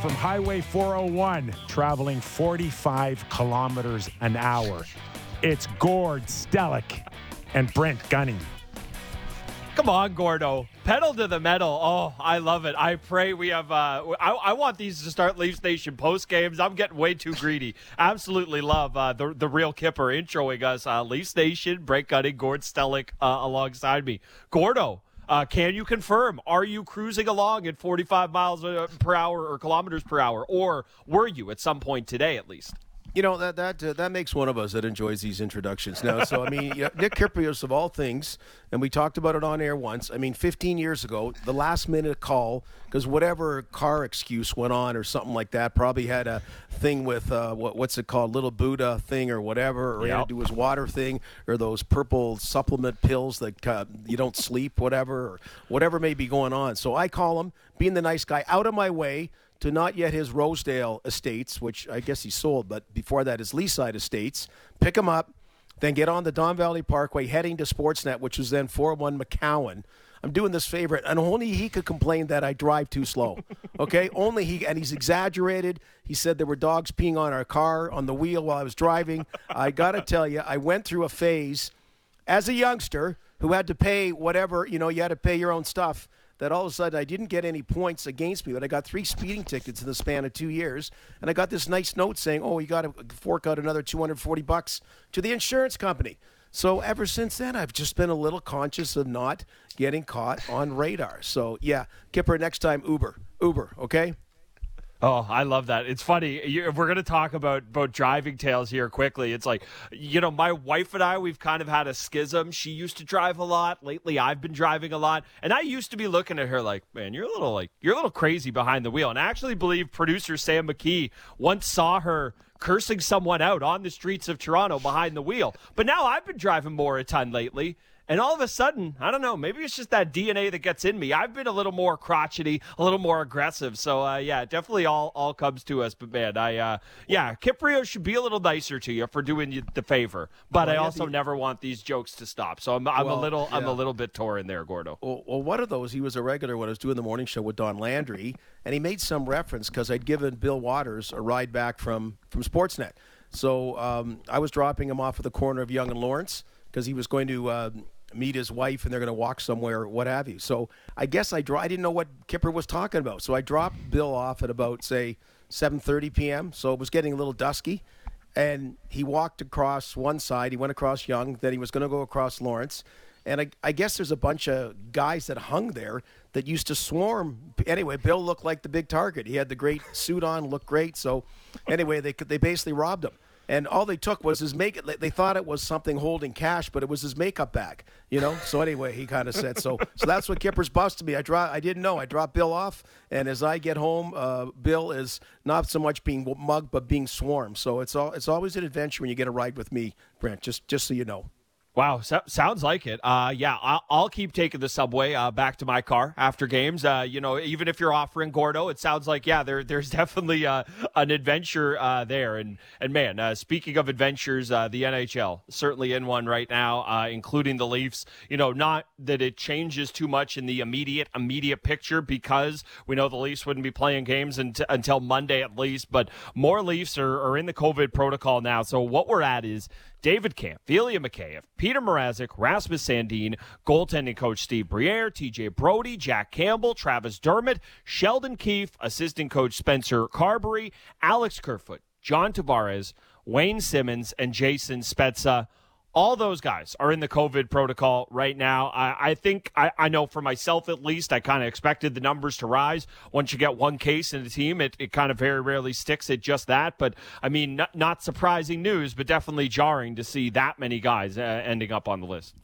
from Highway 401, traveling 45 kilometers an hour. It's Gord Stelic and Brent Gunning. Come on, Gordo. Pedal to the metal. Oh, I love it. I pray we have... I want these to start Leaf Station post games. I'm getting way too greedy. Absolutely love the real Kipper introing us. Leaf Station, Brent Gunning, Gord Stelic alongside me. Gordo, can you confirm? Are you cruising along at 45 miles per hour or kilometers per hour? Or were you at some point today at least? You know, that makes one of us that enjoys these introductions now. So, I mean, you know, Nick Kiprios, of all things, and we talked about it on air once. I mean, 15 years ago, the last-minute call, because whatever car excuse went on or something like that, probably had a thing with, what's it called, Little Buddha thing or whatever, or had to do his water thing, or those purple supplement pills that you don't sleep, whatever, or whatever may be going on. So I call him, being the nice guy, out of my way, to not yet his Rosedale Estates, which I guess he sold, but before that his Leaside Estates, pick him up, then get on the Don Valley Parkway heading to Sportsnet, which was then 401 McCowan. I'm doing this favorite, and only he could complain that I drive too slow, okay? Only he, and he's exaggerated. He said there were dogs peeing on our car on the wheel while I was driving. I got to tell you, I went through a phase as a youngster who had to pay whatever, you know, you had to pay your own stuff, that all of a sudden I didn't get any points against me, but I got 3 speeding tickets in the span of 2 years, and I got this nice note saying, oh, you got to fork out another $240 to the insurance company. So ever since then, I've just been a little conscious of not getting caught on radar. So, yeah, Kipper, next time, Uber, okay? Oh, I love that. It's funny. We're going to talk about driving tales here quickly. It's like, you know, my wife and I, we've kind of had a schism. She used to drive a lot. Lately, I've been driving a lot. And I used to be looking at her like, man, you're a little crazy behind the wheel. And I actually believe producer Sam McKee once saw her cursing someone out on the streets of Toronto behind the wheel. But now I've been driving more a ton lately. And all of a sudden, I don't know, maybe it's just that DNA that gets in me. I've been a little more crotchety, a little more aggressive. So, yeah, definitely all comes to us. But, man, Kiprios should be a little nicer to you for doing you the favor. But I also never want these jokes to stop. So I'm a little bit torn there, Gordo. Well, one of those, he was a regular when I was doing the morning show with Don Landry. And he made some reference because I'd given Bill Waters a ride back from Sportsnet. So I was dropping him off at the corner of Young and Lawrence because he was going to meet his wife, and they're going to walk somewhere, what have you. So I guess I didn't know what Kipper was talking about. So I dropped Bill off at about, say, 7:30 p.m. So it was getting a little dusky. And he walked across one side. He went across Young. Then he was going to go across Lawrence. And I guess there's a bunch of guys that hung there that used to swarm. Anyway, Bill looked like the big target. He had the great suit on, looked great. So anyway, they basically robbed him. And all they took was his makeup. They thought it was something holding cash, but it was his makeup bag, you know? So anyway, he kind of said, so that's what Kipper's busted me. I didn't know. I dropped Bill off, and as I get home, Bill is not so much being mugged, but being swarmed. So it's always an adventure when you get a ride with me, Brent, just so you know. Wow, sounds like it. I'll keep taking the subway back to my car after games. You know, even if you're offering, Gordo, it sounds like, yeah, there's definitely an adventure there. And man, speaking of adventures, the NHL, certainly in one right now, including the Leafs. You know, not that it changes too much in the immediate picture because we know the Leafs wouldn't be playing games until Monday at least, but more Leafs are in the COVID protocol now. So what we're at is David Camp, Thelia McKayev, Peter Morazic, Rasmus Sandine, goaltending coach Steve Briere, TJ Brody, Jack Campbell, Travis Dermott, Sheldon Keefe, assistant coach Spencer Carberry, Alex Kerfoot, John Tavares, Wayne Simmons, and Jason Spezza. All those guys are in the COVID protocol right now. I think, I know for myself at least, I kind of expected the numbers to rise. Once you get one case in a team, it kind of very rarely sticks at just that. But, I mean, not surprising news, but definitely jarring to see that many guys ending up on the list.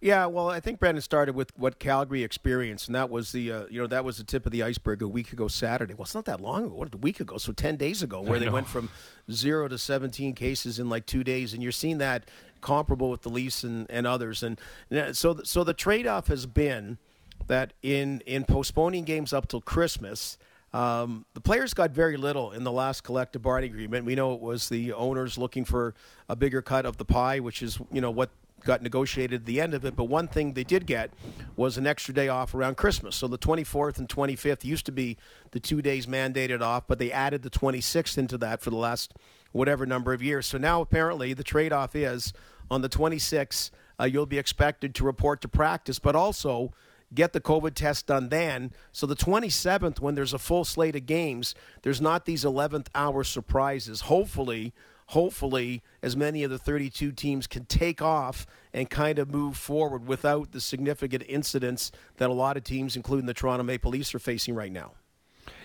Yeah, well, I think Brandon started with what Calgary experienced, and that was the tip of the iceberg a week ago Saturday. Well, it's not that long ago, a week ago, so 10 days ago, where they went from 0 to 17 cases in like 2 days, and you're seeing that comparable with the Leafs and others. And so the trade-off has been that in postponing games up till Christmas, the players got very little in the last collective bargaining agreement. We know it was the owners looking for a bigger cut of the pie, which is, you know, what got negotiated at the end of it. But one thing they did get was an extra day off around Christmas. So the 24th and 25th used to be the 2 days mandated off, but they added the 26th into that for the last whatever number of years. So now apparently the trade-off is on the 26th, you'll be expected to report to practice, but also get the COVID test done then. So the 27th, when there's a full slate of games, there's not these 11th hour surprises. Hopefully, as many of the 32 teams can take off and kind of move forward without the significant incidents that a lot of teams, including the Toronto Maple Leafs, are facing right now.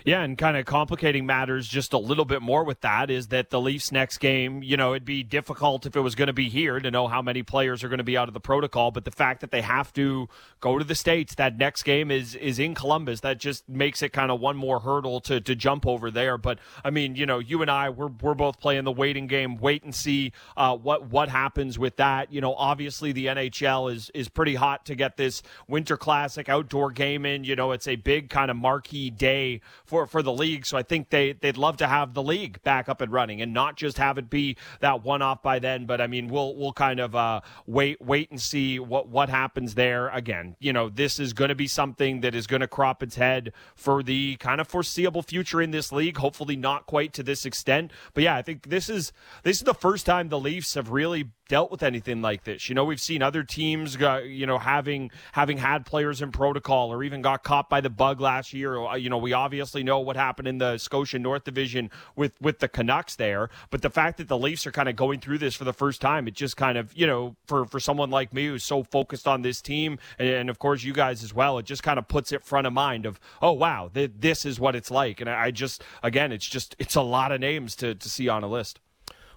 Yeah, and kind of complicating matters just a little bit more with that is that the Leafs' next game, you know, it'd be difficult if it was going to be here to know how many players are going to be out of the protocol, but the fact that they have to go to the States, that next game is in Columbus, that just makes it kind of one more hurdle to jump over there. But, I mean, you know, you and I, we're both playing the waiting game, wait and see what happens with that. You know, obviously the NHL is pretty hot to get this Winter Classic outdoor game in. You know, it's a big kind of marquee day for the league, so I think they'd love to have the league back up and running and not just have it be that one-off by then. But I mean, we'll kind of wait and see what happens there. Again, you know, this is going to be something that is going to crop its head for the kind of foreseeable future in this league. Hopefully, not quite to this extent, but yeah, I think this is the first time the Leafs have really dealt with anything like this. You know, we've seen other teams, you know, having had players in protocol or even got caught by the bug last year. You know, we obviously know what happened in the Scotia North Division with the Canucks there. But the fact that the Leafs are kind of going through this for the first time, it just kind of, you know, for someone like me who's so focused on this team and of course you guys as well, it just kind of puts it front of mind of, oh, wow, this is what it's like. And I just, again, it's a lot of names to see on a list.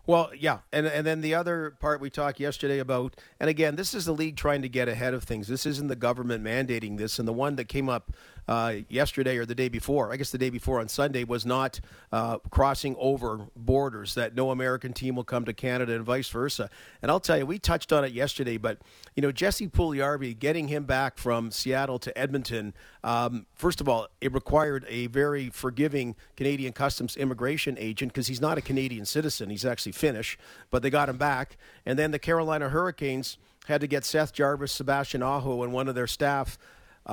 Well, yeah, and then the other part we talked yesterday about, and again, this is the league trying to get ahead of things. This isn't the government mandating this, and the one that came up yesterday or the day before, I guess the day before on Sunday, was not crossing over borders, that no American team will come to Canada and vice versa. And I'll tell you, we touched on it yesterday, but, you know, Jesse Puljujärvi, getting him back from Seattle to Edmonton, first of all, it required a very forgiving Canadian Customs immigration agent because he's not a Canadian citizen. He's actually Finnish, but they got him back. And then the Carolina Hurricanes had to get Seth Jarvis, Sebastian Aho, and one of their staff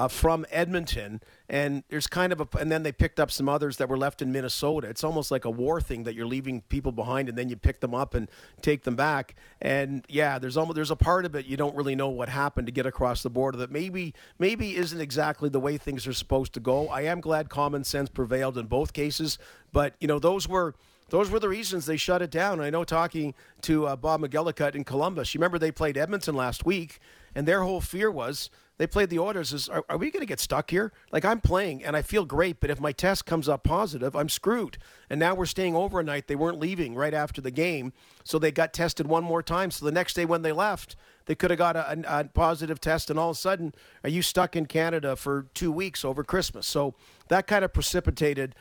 from Edmonton, and there's kind of and then they picked up some others that were left in Minnesota. It's almost like a war thing that you're leaving people behind, and then you pick them up and take them back. And yeah, there's a part of it you don't really know what happened to get across the border that maybe isn't exactly the way things are supposed to go. I am glad common sense prevailed in both cases, but you know those were the reasons they shut it down. I know talking to Bob McGillicutt in Columbus, you remember they played Edmonton last week, and their whole fear was. They played the orders is, are we going to get stuck here? Like, I'm playing, and I feel great, but if my test comes up positive, I'm screwed. And now we're staying overnight. They weren't leaving right after the game, so they got tested one more time. So the next day when they left, they could have got a positive test, and all of a sudden, are you stuck in Canada for 2 weeks over Christmas? So that kind of precipitated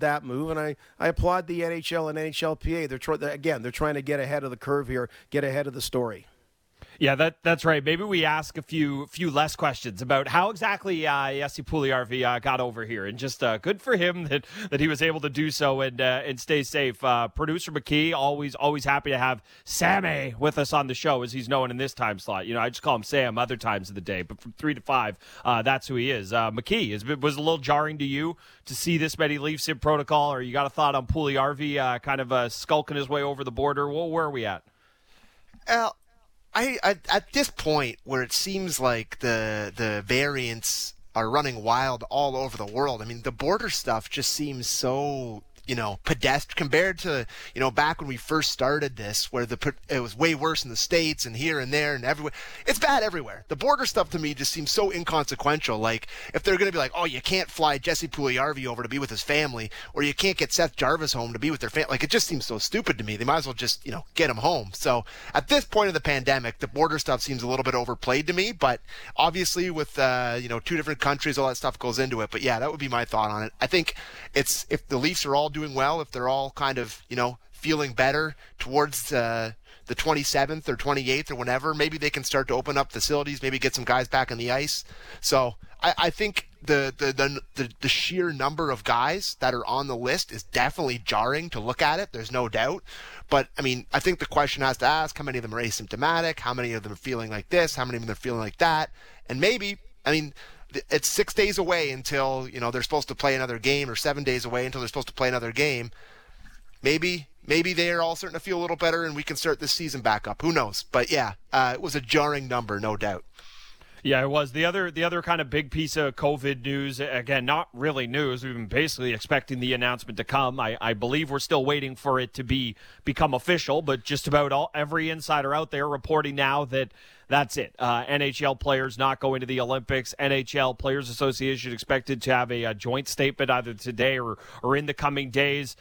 that move, and I applaud the NHL and NHLPA. They're trying to get ahead of the curve here, get ahead of the story. Yeah, that's right. Maybe we ask a few less questions about how exactly Jesse Puljujärvi got over here, and just good for him that he was able to do so and stay safe. Producer McKee, always happy to have Sammy with us on the show, as he's known in this time slot. You know, I just call him Sam other times of the day, but from 3 to 5, that's who he is. McKee, was it a little jarring to you to see this many Leafs in protocol, or you got a thought on Puljujärvi kind of skulking his way over the border? Well, where are we at? I at this point, where it seems like the variants are running wild all over the world, I mean, the border stuff just seems so, you know, pedestrian compared to, you know, back when we first started this, where it was way worse in the States and here and there and everywhere. It's bad everywhere. The border stuff to me just seems so inconsequential. Like, if they're going to be like, oh, you can't fly Jesse Puljujärvi over to be with his family, or you can't get Seth Jarvis home to be with their family, like, it just seems so stupid to me. They might as well just, you know, get him home. So at this point of the pandemic, the border stuff seems a little bit overplayed to me, but obviously with, you know, two different countries, all that stuff goes into it. But yeah, that would be my thought on it. I think it's, if the Leafs are all doing well, if they're all kind of, you know, feeling better towards the 27th or 28th or whenever, maybe they can start to open up facilities, maybe get some guys back on the ice. So I think the sheer number of guys that are on the list is definitely jarring to look at it. There's no doubt. But, I mean, I think the question has to ask, how many of them are asymptomatic? How many of them are feeling like this? How many of them are feeling like that? And maybe, I mean, it's 6 days away until, you know, they're supposed to play another game, or 7 days away until they're supposed to play another game. Maybe they are all starting to feel a little better and we can start this season back up. Who knows? But yeah, it was a jarring number, no doubt. Yeah, it was. The other kind of big piece of COVID news, again, not really news. We've been basically expecting the announcement to come. I believe we're still waiting for it to become official, but just about every insider out there reporting now that that's it. NHL players not going to the Olympics. NHL Players Association expected to have a joint statement either today or in the coming days.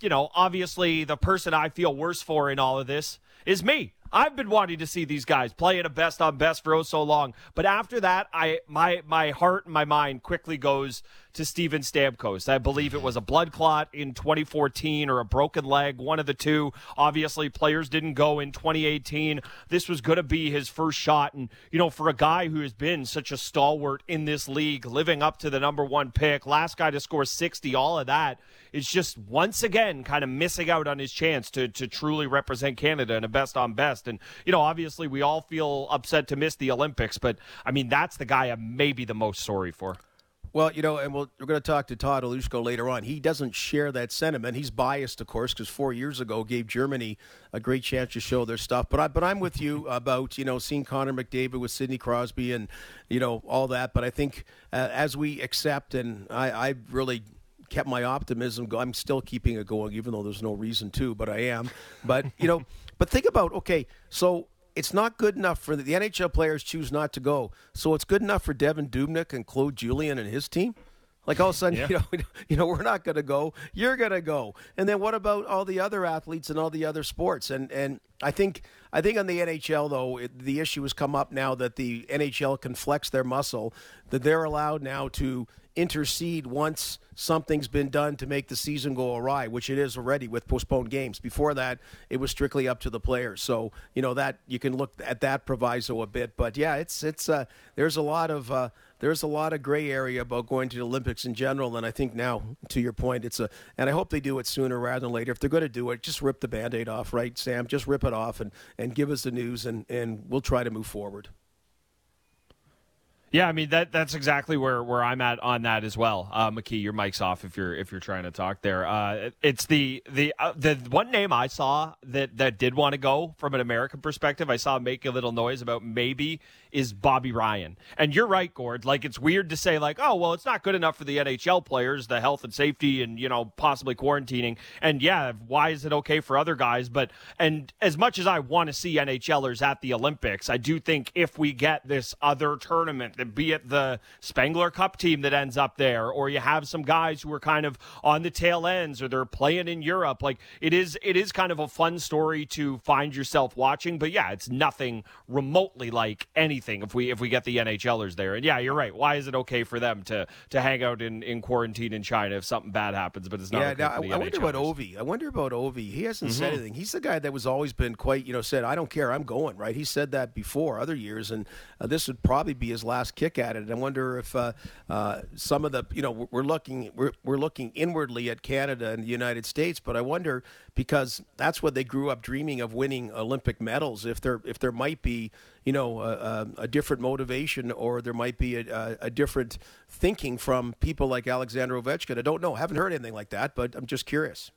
You know, obviously the person I feel worse for in all of this is me. I've been wanting to see these guys play at a best-on-best for oh so long. But after that, my heart and my mind quickly goes to Steven Stamkos. I believe it was a blood clot in 2014 or a broken leg, one of the two. Obviously, players didn't go in 2018. This was going to be his first shot. And, you know, for a guy who has been such a stalwart in this league, living up to the number one pick, last guy to score 60, all of that, it's just once again kind of missing out on his chance to truly represent Canada in a best-on-best. And, you know, obviously we all feel upset to miss the Olympics, but, I mean, that's the guy I'm maybe the most sorry for. Well, you know, and we're going to talk to Todd Oluszko later on. He doesn't share that sentiment. He's biased, of course, because 4 years ago gave Germany a great chance to show their stuff. But I'm with you about, you know, seeing Connor McDavid with Sidney Crosby and, you know, all that. But I think as we accept, and I really kept my optimism going. I'm still keeping it going, even though there's no reason to, but I am. But, you know, but think about, okay, so it's not good enough for the NHL players choose not to go. So it's good enough for Devin Dubnyk and Claude Julien and his team. Like all of a sudden, yeah. you know, we're not going to go. You're going to go. And then what about all the other athletes and all the other sports? And I think on the NHL, though, the issue has come up now that the NHL can flex their muscle, that they're allowed now to intercede once something's been done to make the season go awry, which it is already with postponed games. Before that, it was strictly up to the players. So, you know, that you can look at that proviso a bit. But yeah, it's there's a lot of gray area about going to the Olympics in general. And I think now, to your point, and I hope they do it sooner rather than later. If they're going to do it, just rip the Band-Aid off, right, Sam? Just rip it off and give us the news, and we'll try to move forward. Yeah, I mean that's exactly where I'm at on that as well. McKee, your mic's off if you're trying to talk there. It's the one name I saw that did want to go from an American perspective. I saw him make a little noise about maybe is Bobby Ryan. And you're right, Gord. Like, it's weird to say like, oh well, it's not good enough for the NHL players, the health and safety, and, you know, possibly quarantining. And yeah, why is it okay for other guys? But and as much as I want to see NHLers at the Olympics, I do think if we get this other tournament, be it the Spengler Cup team that ends up there, or you have some guys who are kind of on the tail ends, or they're playing in Europe. Like, it is kind of a fun story to find yourself watching. But yeah, it's nothing remotely like anything if we get the NHLers there. And yeah, you're right. Why is it okay for them to hang out in quarantine in China if something bad happens? But it's not. Yeah, okay now, for the NHLers. I wonder about Ovi. He hasn't said anything. He's the guy that was always been quite, you know, said, I don't care, I'm going. Right? He said that before other years, and this would probably be his last kick at it. And I wonder if some of the, you know, we're looking inwardly at Canada and the United States, but I wonder, because that's what they grew up dreaming of, winning Olympic medals, if there might be, you know, a different motivation, or there might be a different thinking from people like Alexander Ovechkin. I don't know, haven't heard anything like that, but I'm just curious.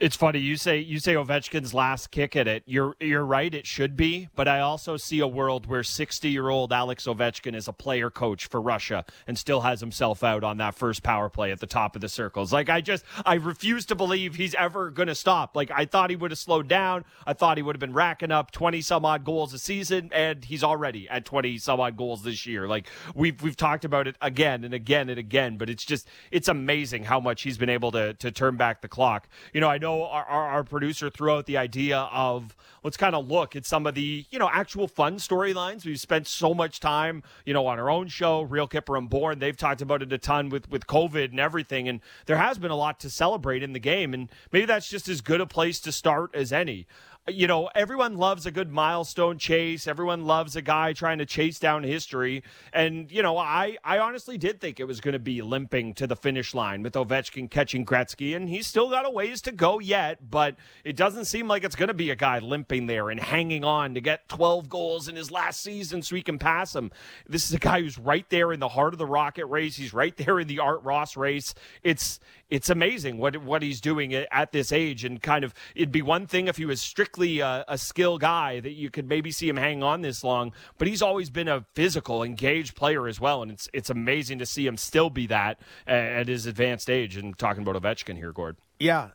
It's funny you say Ovechkin's last kick at it. You're right, it should be, but I also see a world where 60-year-old Alex Ovechkin is a player coach for Russia and still has himself out on that first power play at the top of the circles. Like, I refuse to believe he's ever going to stop. Like, I thought he would have slowed down. I thought he would have been racking up 20 some odd goals a season, and he's already at 20 some odd goals this year. Like, we've talked about it again and again and again, but it's amazing how much he's been able to turn back the clock. You know, I know know our producer threw out the idea of let's kind of look at some of the, you know, actual fun storylines. We've spent so much time, you know, on our own show, Real Kipper and Born. They've talked about it a ton with COVID and everything. And there has been a lot to celebrate in the game. And maybe that's just as good a place to start as any. You know, everyone loves a good milestone chase. Everyone loves a guy trying to chase down history. And, you know, I honestly did think it was going to be limping to the finish line with Ovechkin catching Gretzky. And he's still got a ways to go yet, but it doesn't seem like it's going to be a guy limping there and hanging on to get 12 goals in his last season so he can pass him. This is a guy who's right there in the heart of the Rocket race. He's right there in the Art Ross race. It's amazing what he's doing at this age. And kind of, it'd be one thing if he was strictly a skill guy that you could maybe see him hang on this long, but he's always been a physical, engaged player as well. And it's amazing to see him still be that at his advanced age. And talking about Ovechkin here, Gord. Yeah.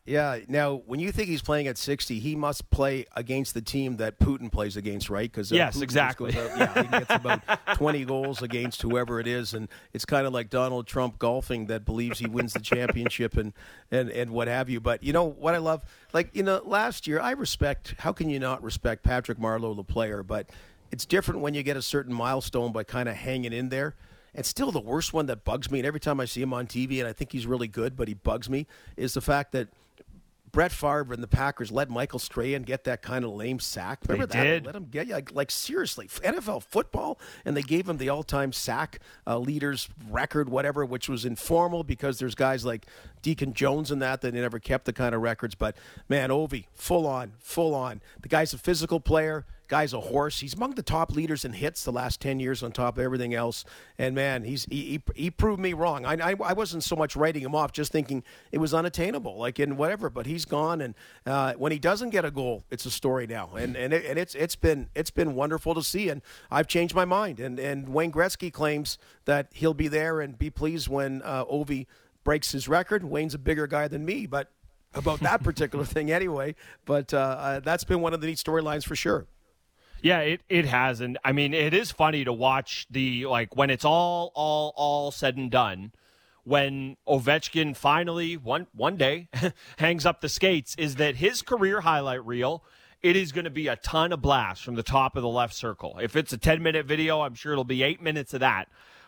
Now, when you think he's playing at 60, he must play against the team that Putin plays against, right? Because yes, Putin exactly. He gets about 20 goals against whoever it is, and it's kind of like Donald Trump golfing that believes he wins the championship and what have you. But you know what I love? Like, you know, last year, I respect, how can you not respect Patrick Marleau, the player? But it's different when you get a certain milestone by kind of hanging in there. And still the worst one that bugs me, and every time I see him on TV, and I think he's really good, but he bugs me, is the fact that Brett Favre and the Packers let Michael Strahan get that kind of lame sack. Remember they that? Did. They let him get, like seriously, NFL football, and they gave him the all-time sack leaders record, whatever, which was informal because there's guys like Deacon Jones and that they never kept the kind of records. But, man, Ovi, full on. The guy's a physical player. Guy's a horse. He's among the top leaders in hits the last 10 years on top of everything else. And, man, he proved me wrong. I wasn't so much writing him off, just thinking it was unattainable, like in whatever. But he's gone, and when he doesn't get a goal, it's a story now. And it's been wonderful to see, and I've changed my mind. And Wayne Gretzky claims that he'll be there and be pleased when Ovi breaks his record. Wayne's a bigger guy than me, but about that particular thing anyway. But that's been one of the neat storylines for sure. Yeah, it has. And I mean, it is funny to watch the, like, when it's all said and done, when Ovechkin finally one day hangs up the skates, is that his career highlight reel. It is going to be a ton of blasts from the top of the left circle. If it's a 10-minute video, I'm sure it'll be 8 minutes of that.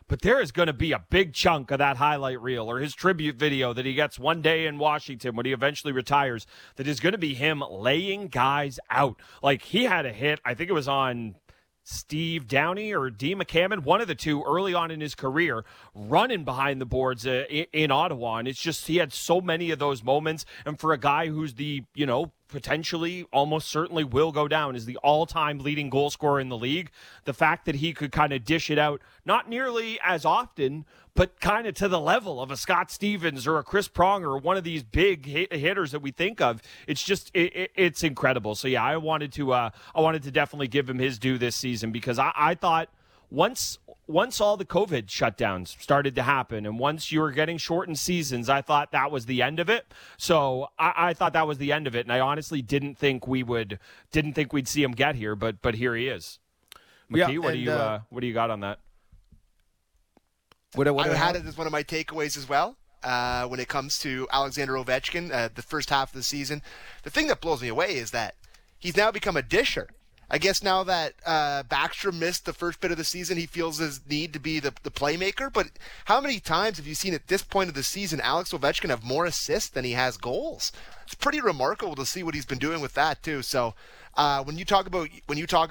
But there is going to be a big chunk of that highlight reel or his tribute video that he gets one day in Washington when he eventually retires that is going to be him laying guys out. Like, he had a hit, I think it was on Steve Downey or D. McCammon, one of the two early on in his career, running behind the boards in Ottawa. And it's just he had so many of those moments. And for a guy who's the, you know, potentially almost certainly will go down as the all-time leading goal scorer in the league, the fact that he could kind of dish it out, not nearly as often, but kind of to the level of a Scott Stevens or a Chris Pronger or one of these big hitters that we think of, it's just it's incredible. So yeah, I wanted to definitely give him his due this season, because I thought once all the COVID shutdowns started to happen and once you were getting shortened seasons, I thought that was the end of it. So I thought that was the end of it. And I honestly didn't think we'd see him get here, but here he is. McKee, yeah, what do you got on that? I had it as one of my takeaways as well. When it comes to Alexander Ovechkin, the first half of the season, the thing that blows me away is that he's now become a disher. I guess now that Backstrom missed the first bit of the season, he feels his need to be the playmaker. But how many times have you seen at this point of the season Alex Ovechkin have more assists than he has goals? It's pretty remarkable to see what he's been doing with that too. So when you talk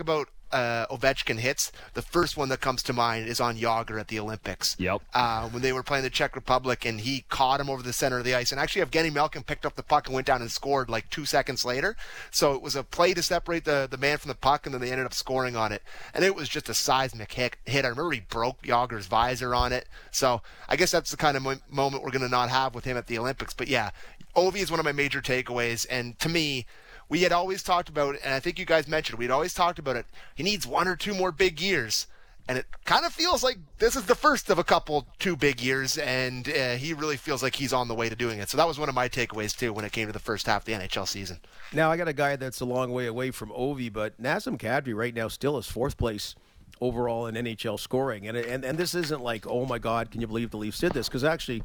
about Ovechkin hits, the first one that comes to mind is on Jágr at the Olympics. Yep. When they were playing the Czech Republic and he caught him over the center of the ice, and actually Evgeny Malkin picked up the puck and went down and scored like 2 seconds later. So it was a play to separate the man from the puck, and then they ended up scoring on it. And it was just a seismic hit. I remember he broke Jágr's visor on it. So I guess that's the kind of moment we're going to not have with him at the Olympics. But yeah, Ovi is one of my major takeaways, and to me, we had always talked about it, and I think you guys mentioned we'd always talked about it. He needs one or two more big years, and it kind of feels like this is the first of a couple, two big years, and he really feels like he's on the way to doing it. So that was one of my takeaways, too, when it came to the first half of the NHL season. Now, I got a guy that's a long way away from Ovi, but Nazem Kadri right now still is fourth place overall in NHL scoring. And this isn't like, oh, my God, can you believe the Leafs did this? Because actually,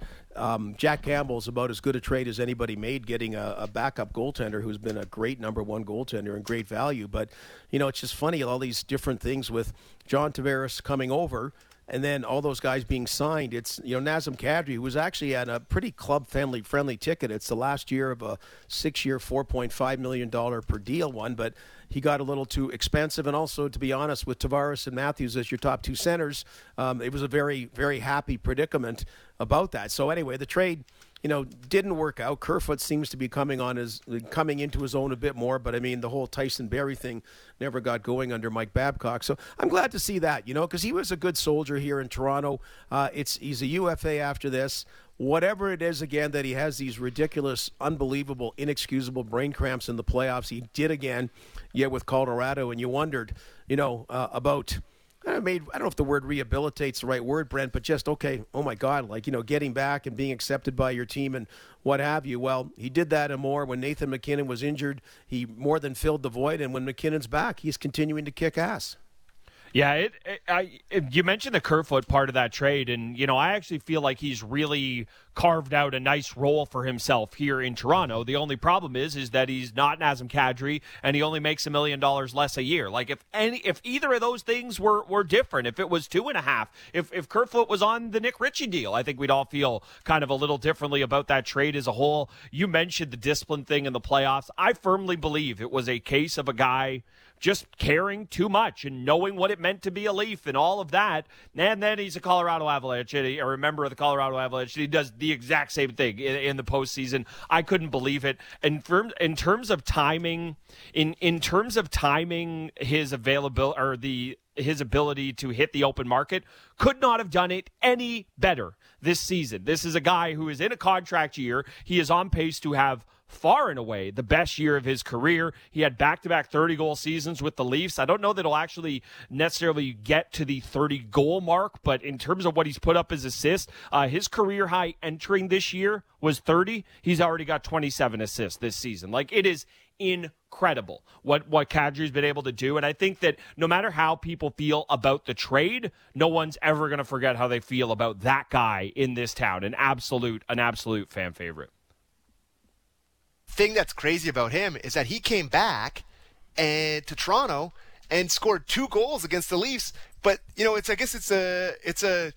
Jack Campbell is about as good a trade as anybody made, getting a backup goaltender who's been a great number one goaltender and great value. But, you know, it's just funny, all these different things with John Tavares coming over and then all those guys being signed. It's, you know, Nazem Kadri, who was actually at a pretty club-friendly ticket. It's the last year of a 6-year, $4.5 million per deal one, but he got a little too expensive. And also, to be honest, with Tavares and Matthews as your top two centers, it was a very, very happy predicament about that. So anyway, the trade, you know, didn't work out. Kerfoot seems to be coming into his own a bit more, but I mean, the whole Tyson Berry thing never got going under Mike Babcock. So I'm glad to see that, you know, because he was a good soldier here in Toronto. He's a UFA after this. Whatever it is, again, that he has these ridiculous, unbelievable, inexcusable brain cramps in the playoffs, he did again, with Colorado, and you wondered, you know, about... I don't know if the word rehabilitate's the right word, Brent, but just, okay, oh, my God, like, you know, getting back and being accepted by your team and what have you. Well, he did that and more. When Nathan MacKinnon was injured, he more than filled the void. And when MacKinnon's back, he's continuing to kick ass. Yeah, you mentioned the Kerfoot part of that trade, and, you know, I actually feel like he's really carved out a nice role for himself here in Toronto. The only problem is that he's not Nazem Kadri, and he only makes $1 million less a year. Like, if either of those things were different, if it was 2.5, if Kerfoot was on the Nick Ritchie deal, I think we'd all feel kind of a little differently about that trade as a whole. You mentioned the discipline thing in the playoffs. I firmly believe it was a case of a guy just caring too much and knowing what it meant to be a Leaf and all of that. And then he's a Colorado Avalanche, or a member of the Colorado Avalanche. He does the exact same thing in the postseason. I couldn't believe it. And in terms of timing, his availability or his ability to hit the open market, could not have done it any better this season. This is a guy who is in a contract year. He is on pace to have far and away the best year of his career. He had back-to-back 30-goal seasons with the Leafs. I don't know that he'll actually necessarily get to the 30-goal mark, but in terms of what he's put up as assists, his career high entering this year was 30. He's already got 27 assists this season. Like, it is incredible what Kadri's been able to do, and I think that no matter how people feel about the trade, no one's ever going to forget how they feel about that guy in this town. An absolute fan favorite. Thing that's crazy about him is that he came back and to Toronto and scored 2 goals against the Leafs. But, you know, it's a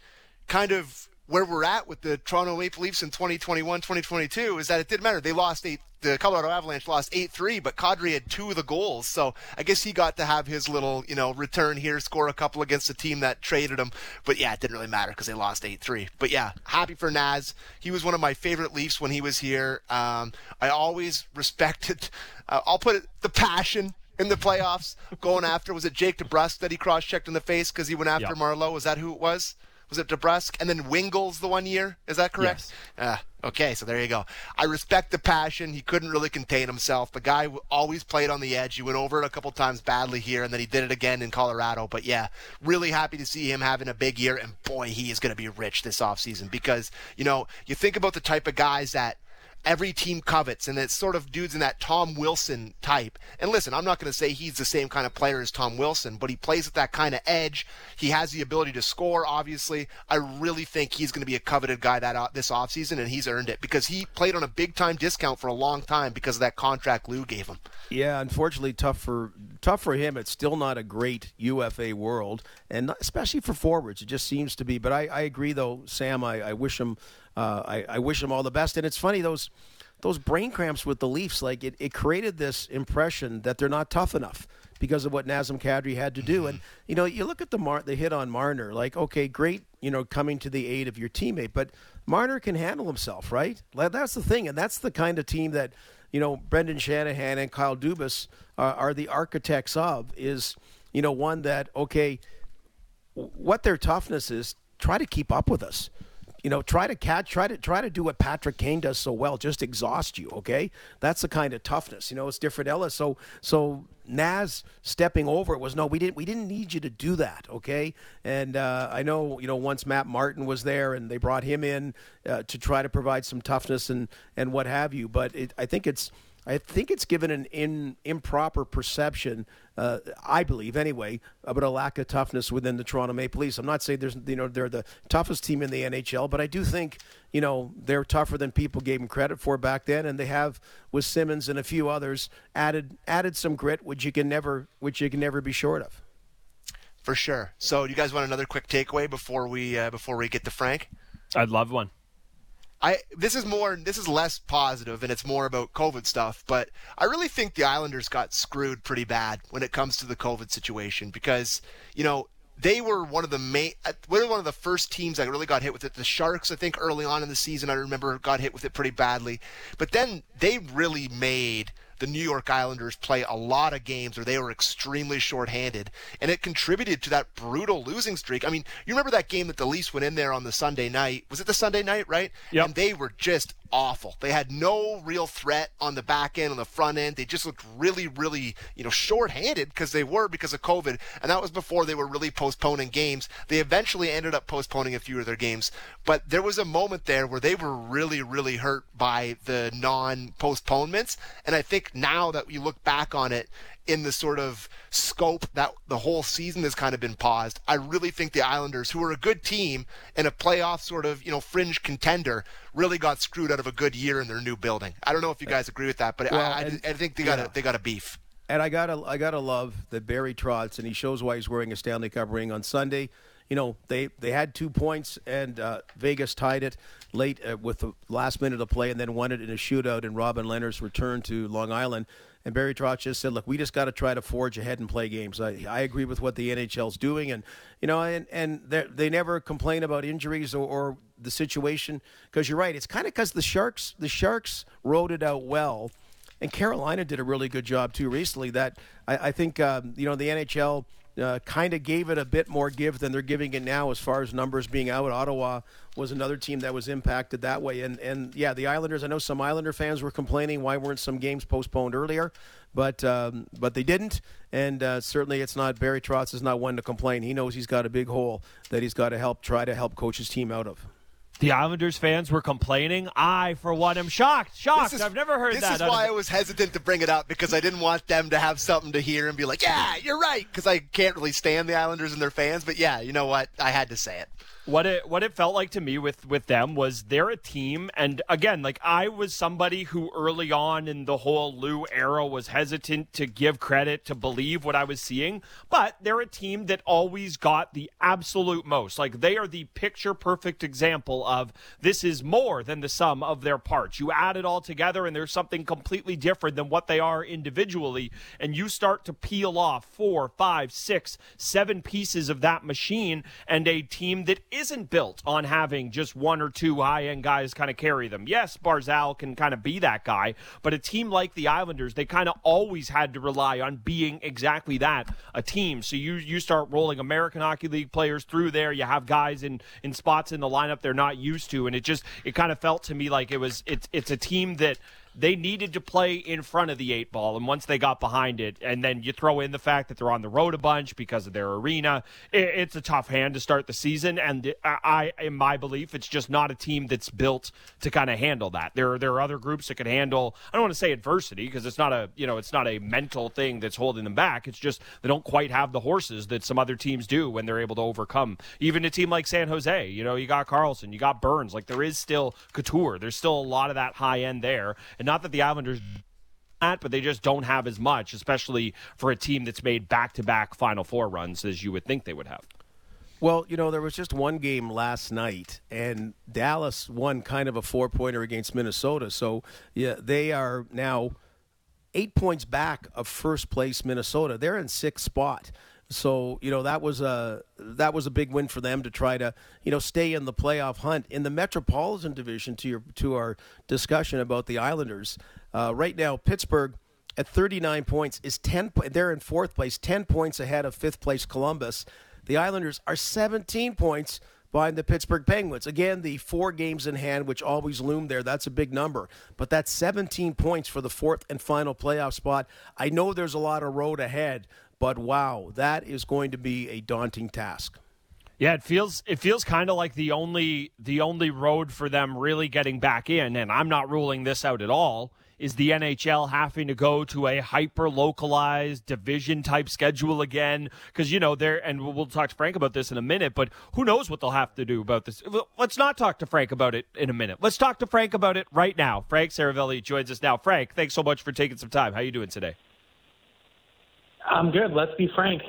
kind of where we're at with the Toronto Maple Leafs in 2021, 2022 is that it didn't matter. They lost 8. The Colorado Avalanche lost 8-3, but Kadri had 2 of the goals. So I guess he got to have his little, you know, return here, score a couple against the team that traded him. But yeah, it didn't really matter because they lost 8-3. But yeah, happy for Naz. He was one of my favorite Leafs when he was here. I always respected, I'll put it, the passion in the playoffs going after. Was it Jake DeBrusque that he cross-checked in the face because he went after Marleau? Was that who it was? Was it DeBrusque? And then Wingles the one year? Is that correct? Yes. Okay, so there you go. I respect the passion. He couldn't really contain himself. The guy always played on the edge. He went over it a couple times badly here, and then he did it again in Colorado. But, yeah, really happy to see him having a big year. And, boy, he is going to be rich this offseason because, you know, you think about the type of guys that every team covets, and it's sort of dudes in that Tom Wilson type. And listen, I'm not going to say he's the same kind of player as Tom Wilson, but he plays with that kind of edge. He has the ability to score, obviously. I really think he's going to be a coveted guy this offseason, and he's earned it because he played on a big-time discount for a long time because of that contract Lou gave him. Yeah, unfortunately, tough for him. It's still not a great UFA world, and especially for forwards. It just seems to be. But I agree, though, Sam. I wish him – I wish him all the best. And it's funny, those brain cramps with the Leafs, like it created this impression that they're not tough enough because of what Nazem Kadri had to do. And, you know, you look at the hit on Marner, like, okay, great, you know, coming to the aid of your teammate. But Marner can handle himself, right? That's the thing. And that's the kind of team that, you know, Brendan Shanahan and Kyle Dubas are the architects of is, you know, one that, okay, what their toughness is, try to keep up with us. You know, try to do what Patrick Kane does so well, just exhaust you, okay? That's the kind of toughness. You know, it's different, Ellis. So Naz stepping over was, no, we didn't need you to do that, okay? And I know, you know, once Matt Martin was there and they brought him in to try to provide some toughness and what have you. But I think it's I think it's given an improper perception, I believe anyway, about a lack of toughness within the Toronto Maple Leafs. I'm not saying they're the toughest team in the NHL, but I do think they're tougher than people gave them credit for back then, and they have, with Simmons and a few others, added some grit, which you can never be short of. For sure. So, do you guys want another quick takeaway before we get to Frank? I'd love one. This is less positive, and it's more about COVID stuff, but I really think the Islanders got screwed pretty bad when it comes to the COVID situation because, they were one of the first teams that really got hit with it. The Sharks, I think, early on in the season, I remember, got hit with it pretty badly. But then they really made the New York Islanders play a lot of games where they were extremely shorthanded, and it contributed to that brutal losing streak. I mean, you remember that game that the Leafs went in there on the Sunday night? Was it the Sunday night, right? Yep. And they were just awful. They had no real threat on the back end, on the front end. They just looked really, really, shorthanded because of COVID, and that was before they were really postponing games. They eventually ended up postponing a few of their games, but there was a moment there where they were really, really hurt by the non-postponements, and I think now that you look back on it in the sort of scope that the whole season has kind of been paused, I really think the Islanders, who are a good team and a playoff sort of, fringe contender, really got screwed out of a good year in their new building. I don't know if you guys agree with that, but I think they got a beef. And I gotta love that Barry Trotz, and he shows why he's wearing a Stanley Cup ring on Sunday. They had 2 points, and Vegas tied it late with the last minute of play, and then won it in a shootout in Robin Leonard's return to Long Island. And Barry Trotz just said, look, we just got to try to forge ahead and play games. I agree with what the NHL's doing, and they never complain about injuries or the situation, because you're right. It's kind of because the Sharks rode it out well, and Carolina did a really good job too recently. That I think the NHL. Kind of gave it a bit more give than they're giving it now as far as numbers being out. Ottawa was another team that was impacted that way. And the Islanders, I know some Islander fans were complaining why weren't some games postponed earlier, but they didn't. And certainly it's not, Barry Trotz is not one to complain. He knows he's got a big hole that he's got to try to help coach his team out of. The Islanders fans were complaining. I, for one, am shocked. I've never heard that. This is why I was hesitant to bring it up, because I didn't want them to have something to hear and be like, yeah, you're right, because I can't really stand the Islanders and their fans. But, yeah, you know what? I had to say it. What it felt like to me with them was they're a team, and again, like, I was somebody who early on in the whole Lou era was hesitant to give credit, to believe what I was seeing, but they're a team that always got the absolute most. Like, they are the picture-perfect example of this is more than the sum of their parts. You add it all together, and there's something completely different than what they are individually, and you start to peel off 4, 5, 6, 7 pieces of that machine, and a team that isn't built on having just one or two high-end guys kind of carry them. Yes, Barzal can kind of be that guy, but a team like the Islanders, they kind of always had to rely on being exactly that, a team. So you start rolling American Hockey League players through there. You have guys in spots in the lineup they're not used to, and it kind of felt to me like it's a team that they needed to play in front of the 8-ball, and once they got behind it, and then you throw in the fact that they're on the road a bunch because of their arena, it's a tough hand to start the season, and in my belief, it's just not a team that's built to kind of handle that. There are other groups that can handle, I don't want to say adversity, because it's not a mental thing that's holding them back. It's just they don't quite have the horses that some other teams do when they're able to overcome. Even a team like San Jose, you got Carlson, you got Burns, like there is still Couture. There's still a lot of that high end there. And not that the Islanders at, but they just don't have as much, especially for a team that's made back-to-back Final Four runs as you would think they would have. Well, there was just one game last night, and Dallas won kind of a four-pointer against Minnesota. So, yeah, they are now 8 points back of first-place Minnesota. They're in sixth spot. So, that was a big win for them to try to, stay in the playoff hunt. In the Metropolitan Division, to our discussion about the Islanders, right now Pittsburgh at 39 points is 10. They're in fourth place, 10 points ahead of fifth place Columbus. The Islanders are 17 points behind the Pittsburgh Penguins. Again, the 4 games in hand, which always loom there, that's a big number. But that's 17 points for the fourth and final playoff spot. I know there's a lot of road ahead, but wow, that is going to be a daunting task. Yeah, it feels kind of like the only road for them really getting back in, and I'm not ruling this out at all, Is the NHL having to go to a hyper-localized division-type schedule again? Because, you know, and we'll talk to Frank about this in a minute, but who knows what they'll have to do about this. Let's not talk to Frank about it in a minute. Let's talk to Frank about it right now. Frank Saravelli joins us now. Frank, thanks so much for taking some time. How are you doing today? I'm good. Let's be Frank.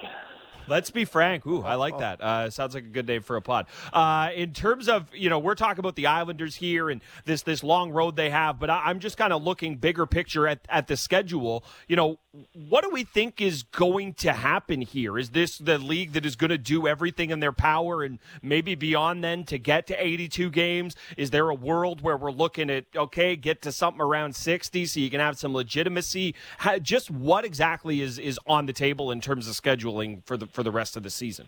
Let's be frank. Ooh, I like that. Sounds like a good name for a pod. In terms of, you know, we're talking about the Islanders here and this long road they have, but I'm just kind of looking bigger picture at the schedule. You know, what do we think is going to happen here? Is this the league that is going to do everything in their power and maybe beyond then to get to 82 games? Is there a world where we're looking at, okay, get to something around 60 so you can have some legitimacy? Just what exactly is on the table in terms of scheduling for the rest of the season?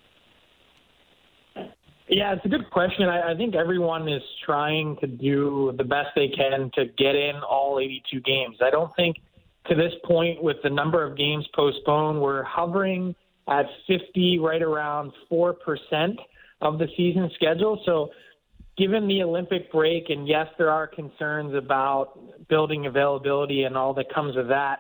Yeah, it's a good question. I think everyone is trying to do the best they can to get in all 82 games. I don't think to this point with the number of games postponed, we're hovering at 50, right around 4% of the season schedule. So given the Olympic break, and yes, there are concerns about building availability and all that comes with that,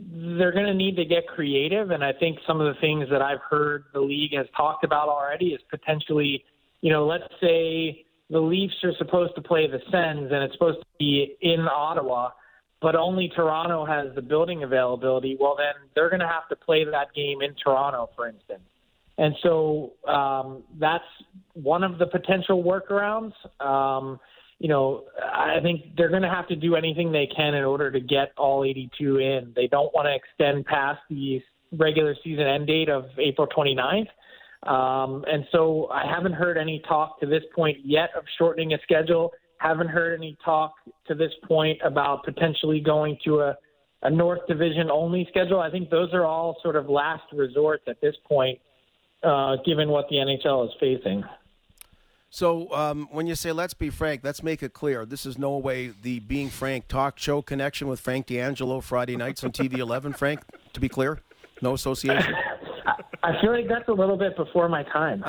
they're going to need to get creative. And I think some of the things that I've heard the league has talked about already is potentially, you know, let's say the Leafs are supposed to play the Sens and it's supposed to be in Ottawa, but only Toronto has the building availability. Well, then they're going to have to play that game in Toronto, for instance. And so that's one of the potential workarounds. You know, I think they're going to have to do anything they can in order to get all 82 in. They don't want to extend past the regular season end date of April 29th. And so I haven't heard any talk to this point yet of shortening a schedule. Haven't heard any talk to this point about potentially going to a North Division only schedule. I think those are all sort of last resorts at this point, given what the NHL is facing. So when you say let's be frank, let's make it clear. This is no way the Being Frank talk show connection with Frank D'Angelo Friday nights on TV 11, Frank, to be clear. No association. I feel like that's a little bit before my time.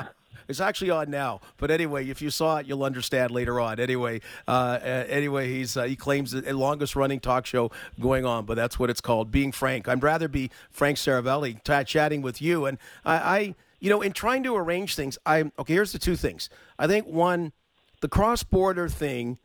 It's actually on now. But anyway, if you saw it, you'll understand later on. Anyway, he claims the longest-running talk show going on, but that's what it's called, Being Frank. I'd rather be Frank Saravelli chatting with you. And I you know, in trying to arrange things, here's the two things. I think, one, the cross-border thing,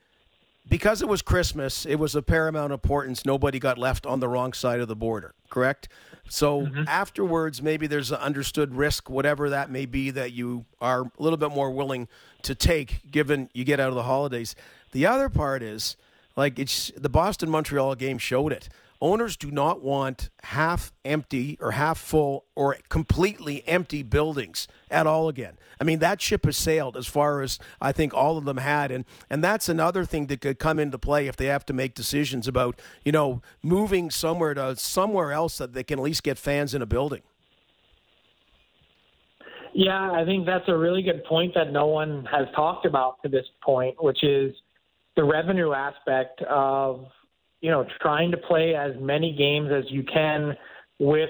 because it was Christmas, it was of paramount importance. Nobody got left on the wrong side of the border, correct? So afterwards, maybe there's an understood risk, whatever that may be, that you are a little bit more willing to take given you get out of the holidays. The other part is, like, it's the Boston-Montreal game showed it. Owners do not want half empty or half full or completely empty buildings at all again. I mean, that ship has sailed as far as I think all of them had. And that's another thing that could come into play if they have to make decisions about, you know, moving somewhere to somewhere else that they can at least get fans in a building. Yeah, I think that's a really good point that no one has talked about to this point, which is the revenue aspect of, you know, trying to play as many games as you can with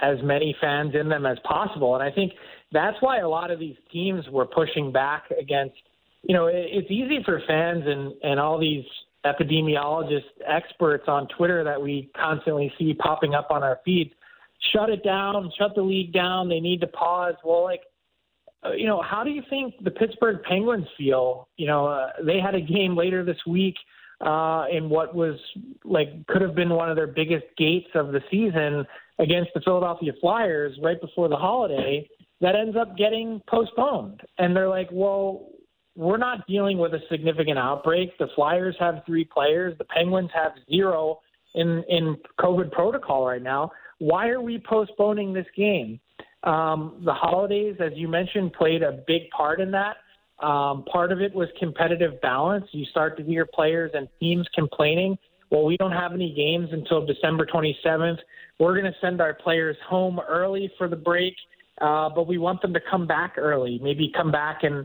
as many fans in them as possible. And I think that's why a lot of these teams were pushing back against, you know, it's easy for fans and all these epidemiologist experts on Twitter that we constantly see popping up on our feeds, shut it down, shut the league down, they need to pause. Well, like, you know, how do you think the Pittsburgh Penguins feel? You know, they had a game later this week in what was could have been one of their biggest gates of the season against the Philadelphia Flyers right before the holiday that ends up getting postponed. And they're like, well, we're not dealing with a significant outbreak. The Flyers have 3 players. The Penguins have 0 in COVID protocol right now. Why are we postponing this game? The holidays, as you mentioned, played a big part in that. Part of it was competitive balance. You start to hear players and teams complaining, well, we don't have any games until December 27th. We're going to send our players home early for the break, but we want them to come back early, maybe come back and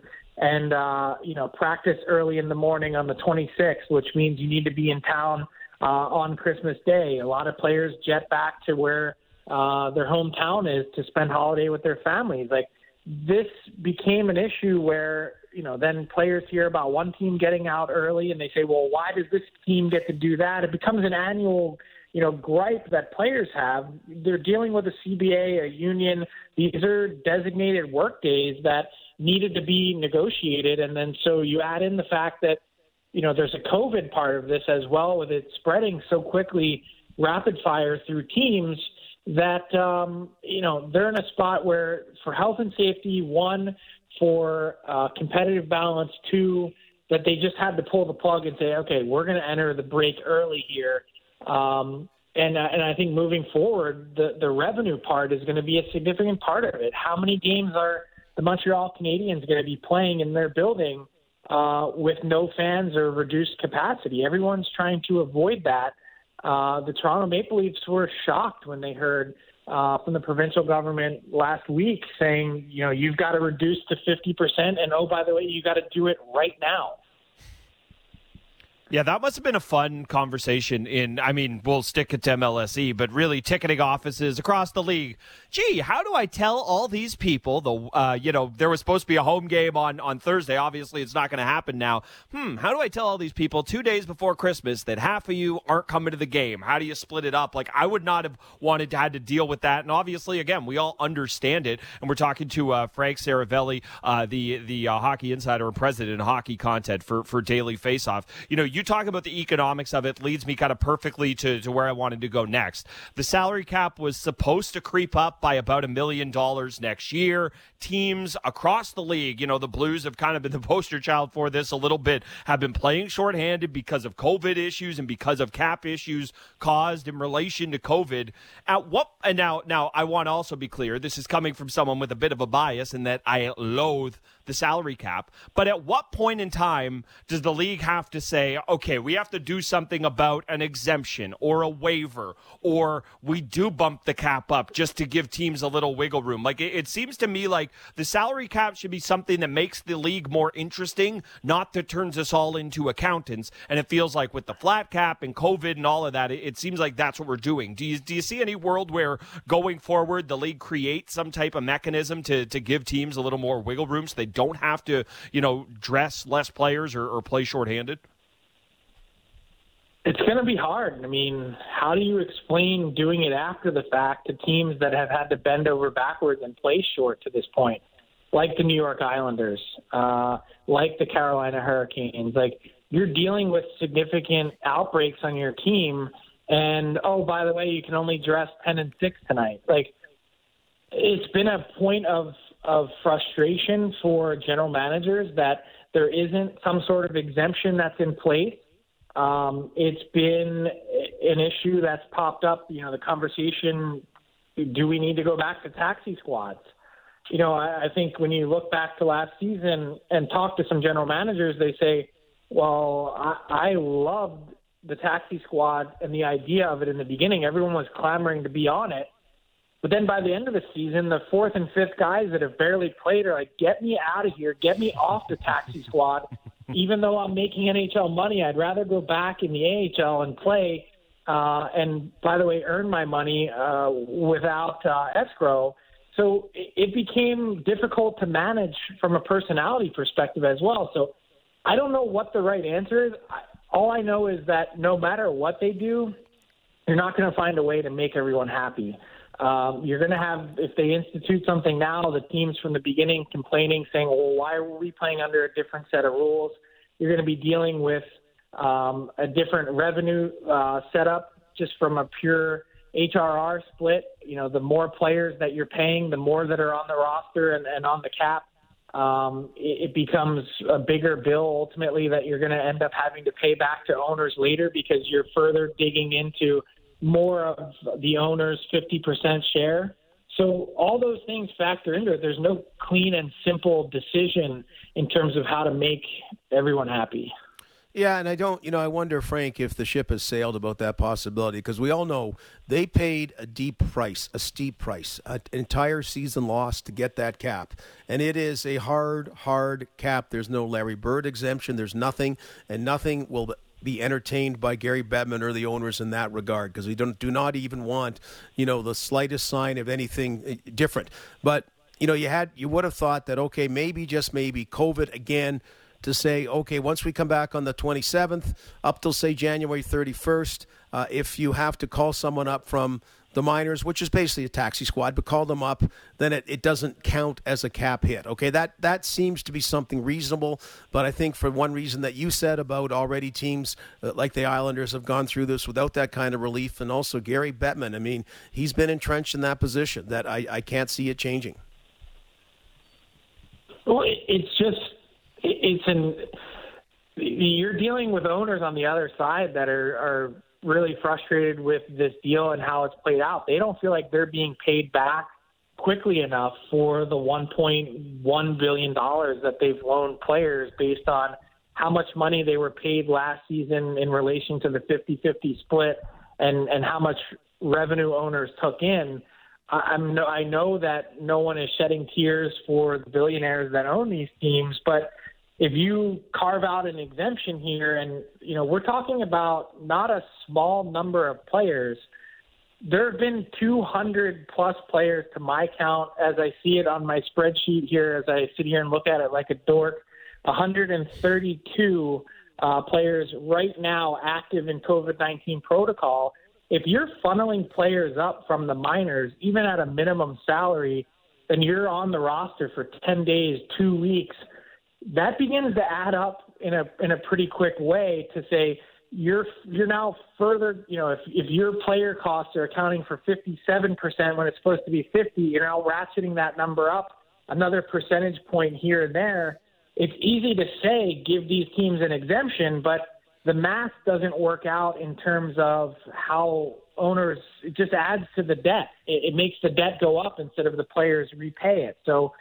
you know, practice early in the morning on the 26th, which means you need to be in town on Christmas Day. A lot of players jet back to where their hometown is to spend holiday with their families. This became an issue where you know, then players hear about one team getting out early and they say, well, why does this team get to do that? It becomes an annual, you know, gripe that players have. They're dealing with a CBA, a union. These are designated work days that needed to be negotiated. And then so you add in the fact that, you know, there's a COVID part of this as well, with it spreading so quickly, rapid fire through teams, that, you know, they're in a spot where for health and safety, one, for competitive balance, two, that they just had to pull the plug and say, okay, we're going to enter the break early here. And I think moving forward, the revenue part is going to be a significant part of it. How many games are the Montreal Canadiens going to be playing in their building with no fans or reduced capacity? Everyone's trying to avoid that. The Toronto Maple Leafs were shocked when they heard from the provincial government last week saying, you know, you've got to reduce to 50%, and oh, by the way, you got to do it right now. Yeah, that must have been a fun conversation in, I mean, we'll stick it to MLSE, but really ticketing offices across the league. Gee, how do I tell all these people, you know, there was supposed to be a home game on Thursday. Obviously, it's not going to happen now. How do I tell all these people 2 days before Christmas that half of you aren't coming to the game? How do you split it up? Like, I would not have wanted to had to deal with that. And obviously, again, we all understand it. And we're talking to Frank Saravelli, the hockey insider and president of hockey content for Daily Faceoff. You know, you talk about the economics of it leads me kind of perfectly to where I wanted to go next. The salary cap was supposed to creep up by about $1 million next year. Teams across the league, you know, the Blues have kind of been the poster child for this a little bit, have been playing shorthanded because of COVID issues and because of cap issues caused in relation to COVID. Now I want to also be clear, this is coming from someone with a bit of a bias in that I loathe the salary cap. But at what point in time does the league have to say, okay, we have to do something about an exemption or a waiver, or we do bump the cap up just to give teams a little wiggle room? Like, it seems to me like the salary cap should be something that makes the league more interesting, not that turns us all into accountants. And it feels like with the flat cap and COVID and all of that, it seems like that's what we're doing. Do you see any world where going forward the league creates some type of mechanism to give teams a little more wiggle room so they don't have to, you know, dress less players or play shorthanded? It's going to be hard. I mean, how do you explain doing it after the fact to teams that have had to bend over backwards and play short to this point, like the New York Islanders, like the Carolina Hurricanes? Like, you're dealing with significant outbreaks on your team, and, oh, by the way, you can only dress 10 and 6 tonight. Like, it's been a point of frustration for general managers that there isn't some sort of exemption that's in place. It's been an issue that's popped up, you know, the conversation, do we need to go back to taxi squads? You know, I think when you look back to last season and talk to some general managers, they say, well, I loved the taxi squad and the idea of it in the beginning. Everyone was clamoring to be on it. But then by the end of the season, the fourth and fifth guys that have barely played are like, get me out of here. Get me off the taxi squad. Even though I'm making NHL money, I'd rather go back in the AHL and play and, by the way, earn my money without escrow. So it became difficult to manage from a personality perspective as well. So I don't know what the right answer is. All I know is that no matter what they do, you're not going to find a way to make everyone happy. You're going to have, if they institute something now, the teams from the beginning complaining, saying, well, why are we playing under a different set of rules? You're going to be dealing with a different revenue setup just from a pure HRR split. You know, the more players that you're paying, the more that are on the roster and on the cap, it becomes a bigger bill ultimately that you're going to end up having to pay back to owners later because you're further digging into more of the owner's 50% share. So all those things factor into it. There's no clean and simple decision in terms of how to make everyone happy. Yeah, and I wonder, Frank, if the ship has sailed about that possibility, because we all know they paid a steep price, an entire season loss to get that cap. And it is a hard, hard cap. There's no Larry Bird exemption. There's nothing, and nothing will be entertained by Gary Bettman or the owners in that regard, because we do not even want, you know, the slightest sign of anything different. But you know, you would have thought that, okay, maybe, just maybe, COVID again, to say, okay, once we come back on the 27th, up till, say, January 31st, if you have to call someone up from the minors, which is basically a taxi squad, but call them up, then it doesn't count as a cap hit. Okay, that seems to be something reasonable, but I think for one reason that you said about already teams like the Islanders have gone through this without that kind of relief, and also Gary Bettman, I mean, he's been entrenched in that position that I can't see it changing. Well, you're dealing with owners on the other side that are really frustrated with this deal and how it's played out. They don't feel like they're being paid back quickly enough for the $1.1 billion that they've loaned players based on how much money they were paid last season in relation to the 50-50 split and how much revenue owners took in. I know that no one is shedding tears for the billionaires that own these teams, but if you carve out an exemption here, and you know we're talking about not a small number of players, there have been 200 plus players to my count as I see it on my spreadsheet here, as I sit here and look at it like a dork, 132 players right now active in COVID-19 protocol. If you're funneling players up from the minors, even at a minimum salary, and you're on the roster for 10 days, 2 weeks, that begins to add up in a pretty quick way to say you're now further, you know, if your player costs are accounting for 57% when it's supposed to be 50, you're now ratcheting that number up another percentage point here and there. It's easy to say give these teams an exemption, but the math doesn't work out in terms of how owners, it just adds to the debt. It makes the debt go up instead of the players repay it. So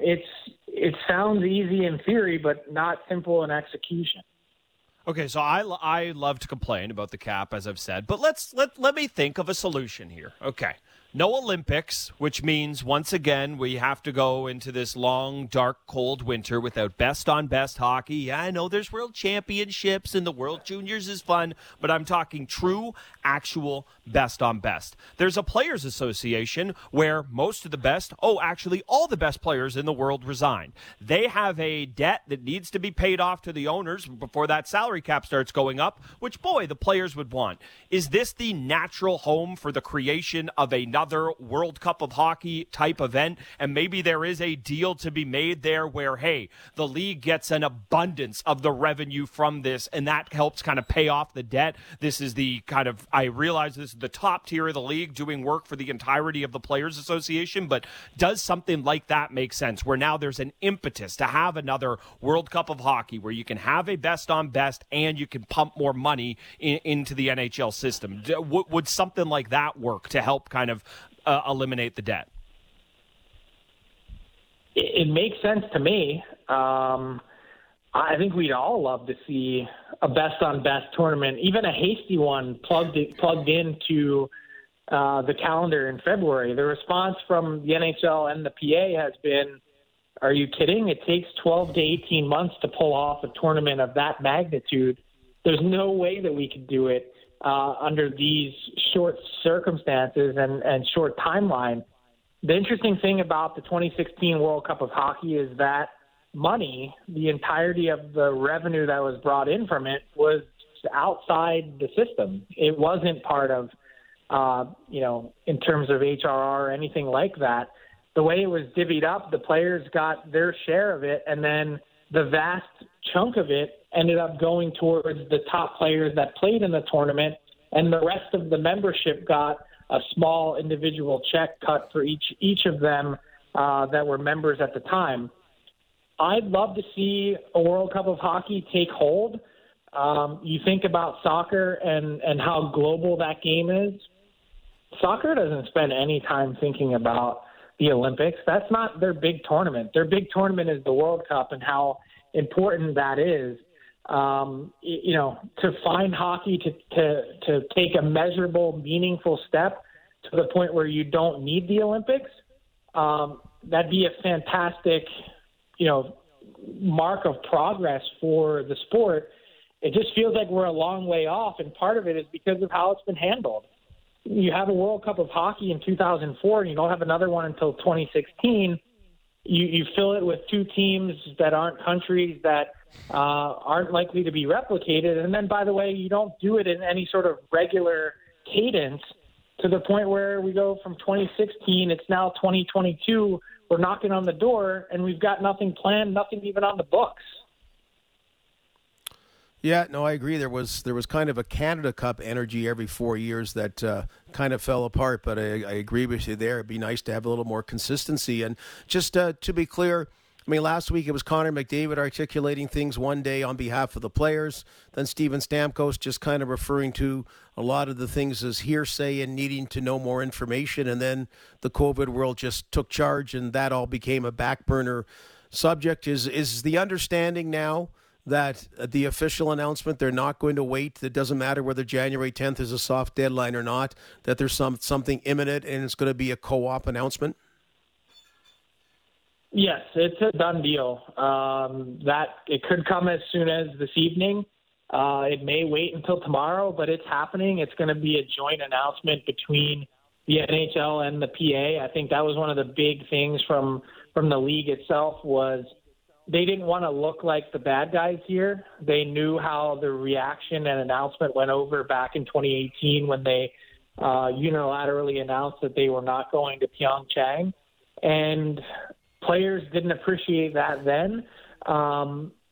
it sounds easy in theory, but not simple in execution. Okay, so I love to complain about the cap, as I've said, but let me think of a solution here. Okay, no Olympics, which means once again we have to go into this long, dark, cold winter without best-on-best hockey. Yeah, I know there's world championships and the World Juniors is fun, but I'm talking true, actual best-on-best. There's a players' association where most of the best, actually all the best players in the world resign. They have a debt that needs to be paid off to the owners before that salary cap starts going up, which, boy, the players would want. Is this the natural home for the creation of another World Cup of Hockey type event? And maybe there is a deal to be made there where, hey, the league gets an abundance of the revenue from this, and that helps kind of pay off the debt. This is the kind of, I realize this is the top tier of the league doing work for the entirety of the Players Association, but does something like that make sense where now there's an impetus to have another World Cup of Hockey where you can have a best on best and you can pump more money into the NHL system? Would something like that work to help kind of eliminate the debt? It makes sense to me. I think we'd all love to see a best-on-best tournament, even a hasty one plugged into the calendar in February. The response from the NHL and the PA has been, are you kidding? It takes 12 to 18 months to pull off a tournament of that magnitude. There's no way that we could do it under these short circumstances and short timeline. The interesting thing about the 2016 World Cup of Hockey is that money, the entirety of the revenue that was brought in from it, was outside the system. It wasn't part of, in terms of HRR or anything like that. The way it was divvied up, the players got their share of it, and then the vast chunk of it ended up going towards the top players that played in the tournament, and the rest of the membership got a small individual check cut for each of them that were members at the time. I'd love to see a World Cup of Hockey take hold. You think about soccer and how global that game is. Soccer doesn't spend any time thinking about the Olympics. That's not their big tournament. Their big tournament is the World Cup and how important that is. To find hockey to take a measurable, meaningful step to the point where you don't need the Olympics, that'd be a fantastic, mark of progress for the sport. It just feels like we're a long way off, and part of it is because of how it's been handled. you have a World Cup of Hockey in 2004 and you don't have another one until 2016, you fill it with two teams that aren't countries that aren't likely to be replicated. And then, by the way, you don't do it in any sort of regular cadence to the point where we go from 2016, it's now 2022, we're knocking on the door, and we've got nothing planned, nothing even on the books. Yeah, no, I agree. There was kind of a Canada Cup energy every 4 years that kind of fell apart, but I agree with you there. It'd be nice to have a little more consistency. And just to be clear, I mean, last week it was Connor McDavid articulating things one day on behalf of the players, then Steven Stamkos just kind of referring to a lot of the things as hearsay and needing to know more information, and then the COVID world just took charge, and that all became a back burner subject. Is the understanding now that the official announcement, they're not going to wait, it doesn't matter whether January 10th is a soft deadline or not, that there's something imminent and it's going to be a co-op announcement? Yes, it's a done deal. That it could come as soon as this evening. It may wait until tomorrow, but it's happening. It's going to be a joint announcement between the NHL and the PA. I think that was one of the big things from the league itself was they didn't want to look like the bad guys here. They knew how the reaction and announcement went over back in 2018 when they unilaterally announced that they were not going to Pyeongchang. And players didn't appreciate that then.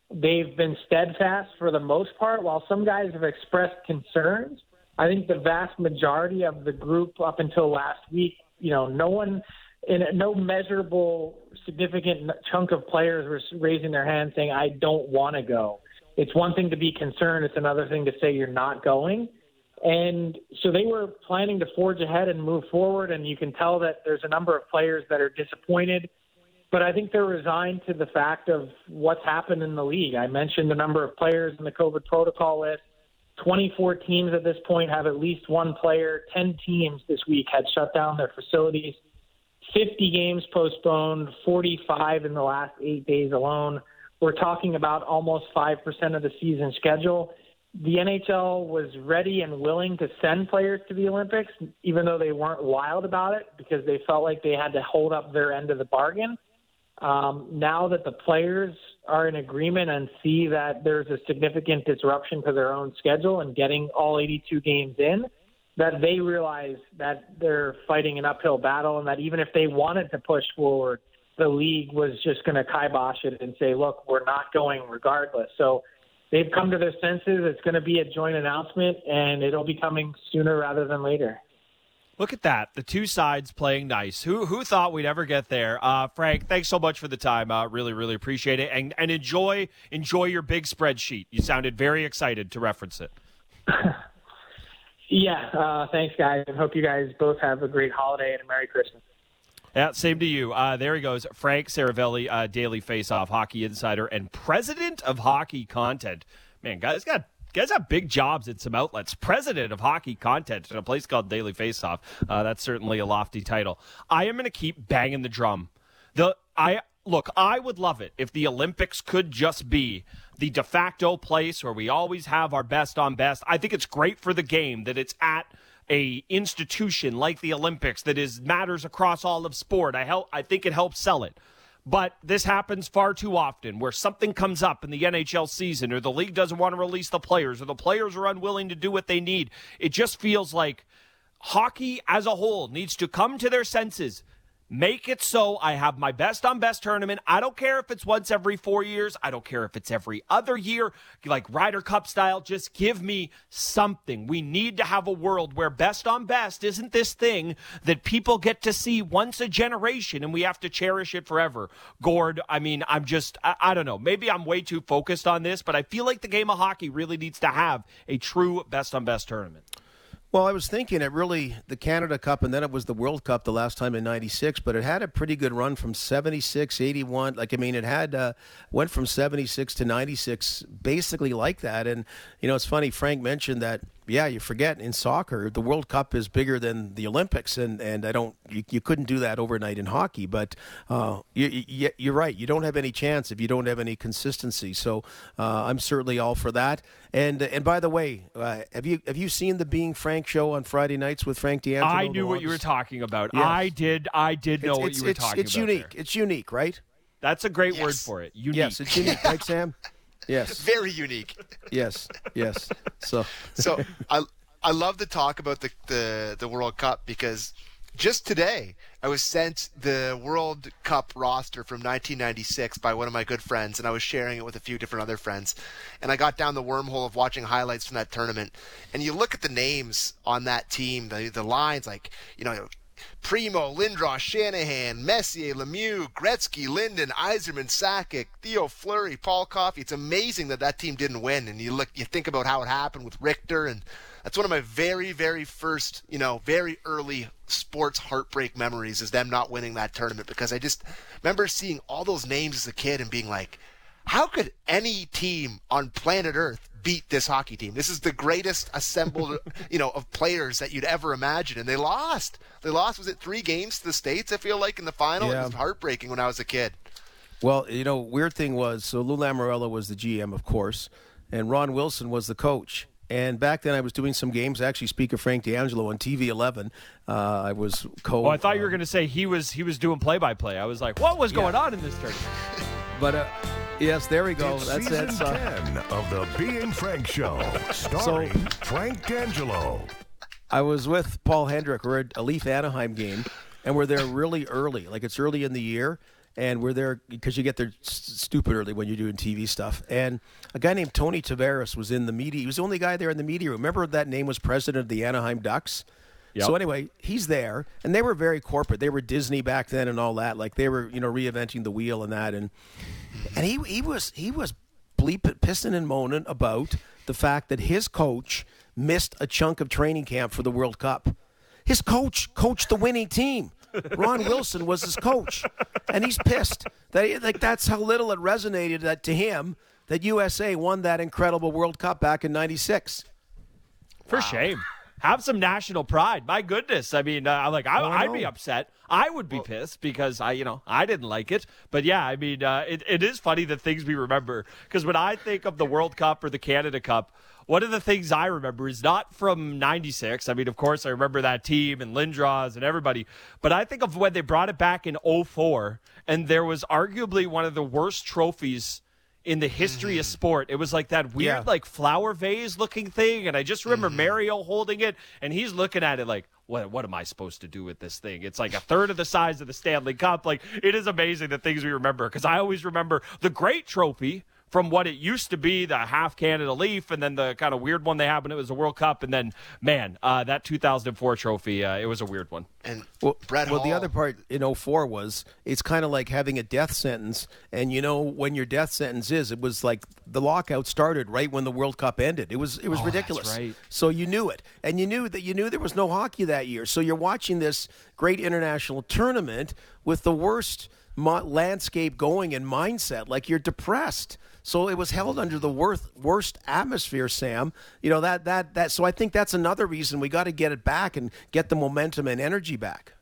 They've been steadfast for the most part. While some guys have expressed concerns, I think the vast majority of the group up until last week, no one in no measurable significant chunk of players were raising their hand saying, I don't want to go. It's one thing to be concerned. It's another thing to say you're not going. And so they were planning to forge ahead and move forward. And you can tell that there's a number of players that are disappointed, but I think they're resigned to the fact of what's happened in the league. I mentioned the number of players in the COVID protocol list. 24 teams at this point have at least one player. 10 teams this week had shut down their facilities. 50 games postponed, 45 in the last 8 days alone. We're talking about almost 5% of the season schedule. The NHL was ready and willing to send players to the Olympics, even though they weren't wild about it because they felt like they had to hold up their end of the bargain. Now that the players are in agreement and see that there's a significant disruption to their own schedule and getting all 82 games in, that they realize that they're fighting an uphill battle and that even if they wanted to push forward, the league was just going to kibosh it and say, look, we're not going regardless. So they've come to their senses. It's going to be a joint announcement, and it'll be coming sooner rather than later. Look at that. The two sides playing nice. Who thought we'd ever get there? Frank, thanks so much for the time. Really, really appreciate it. And enjoy your big spreadsheet. You sounded very excited to reference it. Yeah, thanks, guys. I hope you guys both have a great holiday and a Merry Christmas. Yeah, same to you. There he goes. Frank Saravelli, Daily Faceoff, Hockey Insider, and president of hockey content. Man, guys have big jobs at some outlets. President of hockey content in a place called Daily Faceoff. That's certainly a lofty title. I am going to keep banging the drum. Look, I would love it if the Olympics could just be the de facto place where we always have our best on best. I think it's great for the game that it's at a institution like the Olympics that is matters across all of sport. I think it helps sell it. But this happens far too often where something comes up in the NHL season or the league doesn't want to release the players or the players are unwilling to do what they need. It just feels like hockey as a whole needs to come to their senses. Make it so I have my best on best tournament. I don't care if it's once every 4 years. I don't care if it's every other year, like Ryder Cup style. Just give me something. We need to have a world where best on best isn't this thing that people get to see once a generation and we have to cherish it forever. Gord, I mean, I don't know. Maybe I'm way too focused on this, but I feel like the game of hockey really needs to have a true best on best tournament. Well, I was thinking the Canada Cup, and then it was the World Cup the last time in 96, but it had a pretty good run from 76, 81. It had went from 76 to 96, basically like that. And, it's funny, Frank mentioned that yeah, you forget in soccer, the World Cup is bigger than the Olympics, and I don't, you couldn't do that overnight in hockey, but you're right. You don't have any chance if you don't have any consistency. So I'm certainly all for that. And by the way, have you seen the Being Frank show on Friday nights with Frank D'Angelo? I knew what you were talking about. Yes. I did know what you were talking about. It's unique. There. It's unique, right? That's a great word for it. Unique. Yes, it's unique, right, Sam? Yes. Very unique. Yes. So I love to talk about the World Cup because just today I was sent the World Cup roster from 1996 by one of my good friends, and I was sharing it with a few different other friends. And I got down the wormhole of watching highlights from that tournament. And you look at the names on that team, the lines, like, you know, Primo, Lindros, Shanahan, Messier, Lemieux, Gretzky, Linden, Yzerman, Sakic, Theo Fleury, Paul Coffey. It's amazing that team didn't win. And you think about how it happened with Richter, and that's one of my very, very first, you know, very early sports heartbreak memories is them not winning that tournament, because I just remember seeing all those names as a kid and being like, how could any team on planet Earth beat this hockey team? This is the greatest assembled, you know, of players that you'd ever imagine. And they lost. Was it 3 games to the States, I feel like, in the final? Yeah. It was heartbreaking when I was a kid. Well, you know, weird thing was, so Lou Lamoriello was the GM, of course, and Ron Wilson was the coach. And back then I was doing some games. Actually, speak of Frank D'Angelo on TV 11, I was co- Oh, I thought you were going to say he was doing play-by-play. I was like, what was going on in this tournament? But... yes, there we go. That's it. Season 10 of the Being Frank show, starring Frank D'Angelo. I was with Paul Hendrick. We're at a Leaf Anaheim game, and we're there really early. Like, it's early in the year, and we're there because you get there stupid early when you're doing TV stuff. And a guy named Tony Tavares was in the media. He was the only guy there in the media room. Remember that name was president of the Anaheim Ducks? Yep. So anyway, he's there, and they were very corporate. They were Disney back then and all that. Like, they were, you know, reinventing the wheel and that. And he was bleeping, pissing and moaning about the fact that his coach missed a chunk of training camp for the World Cup. His coach coached the winning team. Ron Wilson was his coach, and he's pissed. That's how little it resonated that to him that USA won that incredible World Cup back in '96. For shame. Have some national pride. My goodness. I mean, I'd be upset. I would be pissed because I didn't like it. But yeah, I mean, it is funny the things we remember, because when I think of the World Cup or the Canada Cup, one of the things I remember is not from 96. I mean, of course, I remember that team and Lindros and everybody. But I think of when they brought it back in 2004, and there was arguably one of the worst trophies in the history of sport. It was like that weird, flower vase looking thing. And I just remember Mario holding it, and he's looking at it like, what am I supposed to do with this thing? It's like a third of the size of the Stanley Cup. Like, it is amazing the things we remember, because I always remember the great trophy from what it used to be, the half Canada Leaf, and then the kind of weird one they had when it was the World Cup. And then, man, that 2004 trophy, it was a weird one. And the other part in 2004 was, it's kind of like having a death sentence. And you know when your death sentence is, it was like the lockout started right when the World Cup ended. It was ridiculous. That's right. So you knew it. And you knew there was no hockey that year. So you're watching this great international tournament with the worst landscape going and mindset. Like, you're depressed. So it was held under the worst atmosphere, Sam. You know, that. So I think that's another reason we got to get it back and get the momentum and energy back.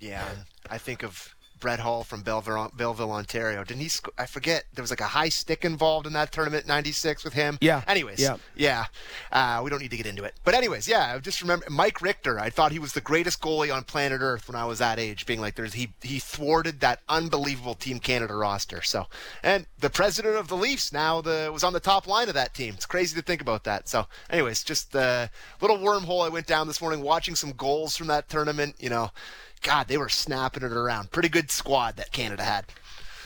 Yeah, I think of Brett Hull from Belleville, Ontario. Didn't he? I forget. There was like a high stick involved in that tournament in '96 with him. Yeah. Anyways. Yeah. We don't need to get into it. But anyways, yeah. I just remember Mike Richter. I thought he was the greatest goalie on planet Earth when I was that age. Being like, he thwarted that unbelievable Team Canada roster. So, and the president of the Leafs now was on the top line of that team. It's crazy to think about that. So, anyways, just the little wormhole I went down this morning watching some goals from that tournament. You know. God, they were snapping it around. Pretty good squad that Canada had.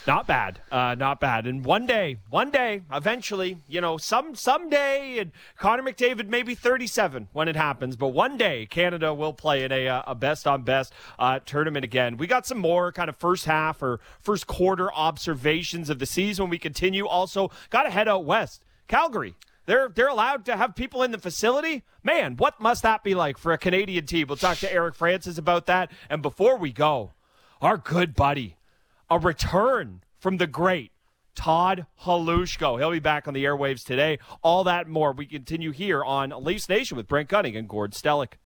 Not bad. And one day, eventually, you know, someday, and Connor McDavid may be 37 when it happens, but one day Canada will play in a best-on-best tournament again. We got some more kind of first half or first quarter observations of the season when we continue. Also, got to head out west. Calgary. They're allowed to have people in the facility? Man, what must that be like for a Canadian team? We'll talk to Eric Francis about that. And before we go, our good buddy, a return from the great Todd Halushko. He'll be back on the airwaves today. All that and more. We continue here on Leafs Nation with Brent Gunning and Gord Stelic.